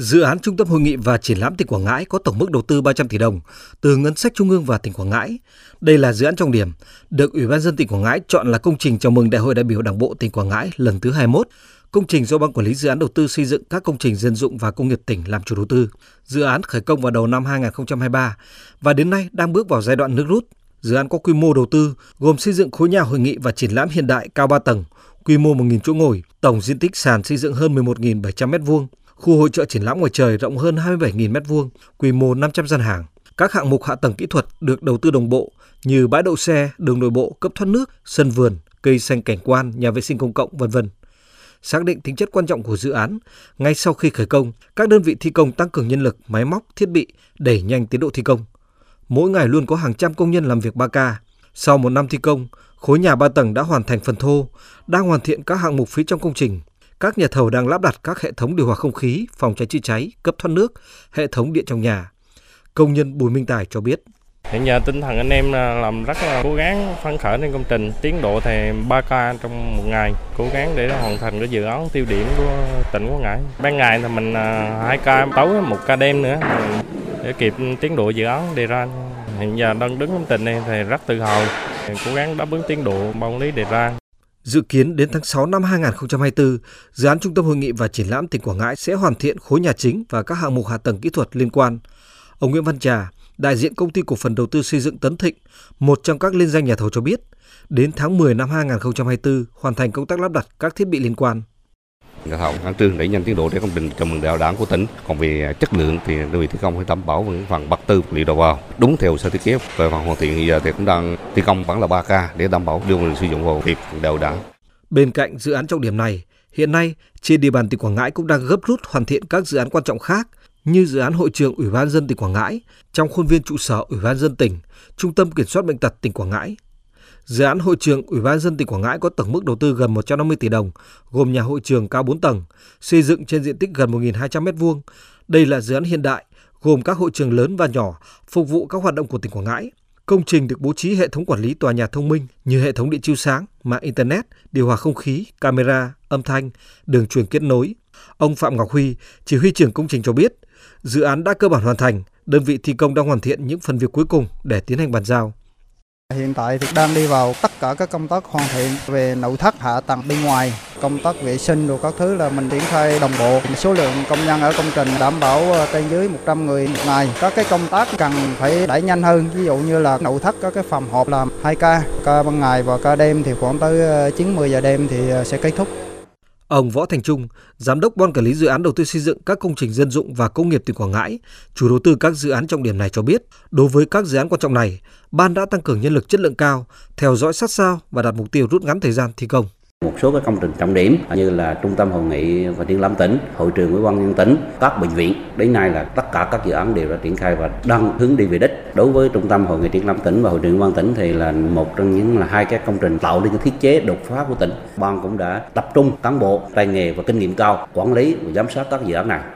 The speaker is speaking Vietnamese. Dự án Trung tâm Hội nghị và Triển lãm tỉnh Quảng Ngãi có tổng mức đầu tư 300 tỷ đồng từ ngân sách trung ương và tỉnh Quảng Ngãi. Đây là dự án trọng điểm, được Ủy ban nhân dân tỉnh Quảng Ngãi chọn là công trình chào mừng Đại hội đại biểu Đảng bộ tỉnh Quảng Ngãi lần thứ 21. Công trình do Ban Quản lý dự án đầu tư xây dựng các công trình dân dụng và công nghiệp tỉnh làm chủ đầu tư. Dự án khởi công vào đầu năm 2023 và đến nay đang bước vào giai đoạn nước rút. Dự án có quy mô đầu tư gồm xây dựng khối nhà hội nghị và triển lãm hiện đại cao 3 tầng, quy mô 1.000 chỗ ngồi, tổng diện tích sàn xây dựng hơn 11.700 m2. Khu hội chợ triển lãm ngoài trời rộng hơn 27.000 m2, quy mô 500 gian hàng. Các hạng mục hạ tầng kỹ thuật được đầu tư đồng bộ như bãi đậu xe, đường nội bộ, cấp thoát nước, sân vườn, cây xanh cảnh quan, nhà vệ sinh công cộng, v.v. Xác định tính chất quan trọng của dự án, ngay sau khi khởi công, các đơn vị thi công tăng cường nhân lực, máy móc, thiết bị đẩy nhanh tiến độ thi công. Mỗi ngày luôn có hàng trăm công nhân làm việc 3K. Sau một năm thi công, khối nhà 3 tầng đã hoàn thành phần thô, đang hoàn thiện các hạng mục phía trong công trình. Các nhà thầu đang lắp đặt các hệ thống điều hòa không khí, phòng cháy chữa cháy, cấp thoát nước, hệ thống điện trong nhà. Công nhân Bùi Minh Tài cho biết. Hiện giờ tinh thần anh em làm rất là cố gắng, phấn khởi trên công trình. Tiến độ thì 3K trong một ngày, cố gắng để hoàn thành cái dự án tiêu điểm của tỉnh Quảng Ngãi. Ban ngày thì mình 2K, tối 1K đêm nữa để kịp tiến độ dự án đề ra. Hiện giờ đang đứng công trình này thì rất tự hào, cố gắng đáp ứng tiến độ ban quản lý đề ra. Dự kiến đến tháng 6 năm 2024, dự án Trung tâm Hội nghị và Triển lãm tỉnh Quảng Ngãi sẽ hoàn thiện khối nhà chính và các hạng mục hạ tầng kỹ thuật liên quan. Ông Nguyễn Văn Trà, đại diện Công ty Cổ phần Đầu tư Xây dựng Tấn Thịnh, một trong các liên danh nhà thầu cho biết, đến tháng 10 năm 2024 hoàn thành công tác lắp đặt các thiết bị liên quan. Nhà thầu khẩn trương đẩy nhanh tiến độ để công trình chào mừng Đại hội Đảng của tỉnh. Còn về chất lượng thì đơn vị thi công phải đảm bảo về phần vật tư liệu đầu vào đúng theo sơ thiết kế. Về phần hoàn thiện bây giờ thì cũng đang thi công vẫn là 3K để đảm bảo đưa mình sử dụng vào kịp Đại hội Đảng. Bên cạnh dự án trọng điểm này, hiện nay trên địa bàn tỉnh Quảng Ngãi cũng đang gấp rút hoàn thiện các dự án quan trọng khác như dự án hội trường Ủy ban nhân dân tỉnh Quảng Ngãi trong khuôn viên trụ sở Ủy ban nhân dân tỉnh, Trung tâm Kiểm soát bệnh tật tỉnh Quảng Ngãi. Dự án hội trường Ủy ban nhân dân tỉnh Quảng Ngãi có tổng mức đầu tư gần 150 tỷ đồng, gồm nhà hội trường cao 4 tầng, xây dựng trên diện tích gần 1.200 m2. Đây là dự án hiện đại, gồm các hội trường lớn và nhỏ, phục vụ các hoạt động của tỉnh Quảng Ngãi. Công trình được bố trí hệ thống quản lý tòa nhà thông minh như hệ thống điện chiếu sáng, mạng internet, điều hòa không khí, camera, âm thanh, đường truyền kết nối. Ông Phạm Ngọc Huy, chỉ huy trưởng công trình cho biết, dự án đã cơ bản hoàn thành, đơn vị thi công đang hoàn thiện những phần việc cuối cùng để tiến hành bàn giao. Hiện tại thì đang đi vào tất cả các công tác hoàn thiện về nội thất hạ tầng bên ngoài, công tác vệ sinh rồi các thứ là mình triển khai đồng bộ. Số lượng công nhân ở công trình đảm bảo trên dưới 100 người một ngày. Các cái công tác cần phải đẩy nhanh hơn, ví dụ như là nội thất các cái phòng họp làm 2K, ca ban ngày và ca đêm thì khoảng tới 9-10 giờ đêm thì sẽ kết thúc. Ông Võ Thành Trung, Giám đốc Ban Quản lý dự án đầu tư xây dựng các công trình dân dụng và công nghiệp tỉnh Quảng Ngãi, chủ đầu tư các dự án trọng điểm này cho biết, đối với các dự án quan trọng này, Ban đã tăng cường nhân lực chất lượng cao, theo dõi sát sao và đặt mục tiêu rút ngắn thời gian thi công. Một số các công trình trọng điểm như là Trung tâm Hội nghị và Triển lãm tỉnh, Hội trường Ủy ban nhân dân tỉnh, các bệnh viện, đến nay là tất cả các dự án đều đã triển khai và đang hướng đi về đích. Đối với Trung tâm Hội nghị Triển lãm tỉnh và Hội trường Ủy ban tỉnh thì là một trong những là hai cái công trình tạo nên cái thiết chế đột phá của tỉnh. Ban cũng đã tập trung cán bộ tay nghề và kinh nghiệm cao quản lý và giám sát các dự án này.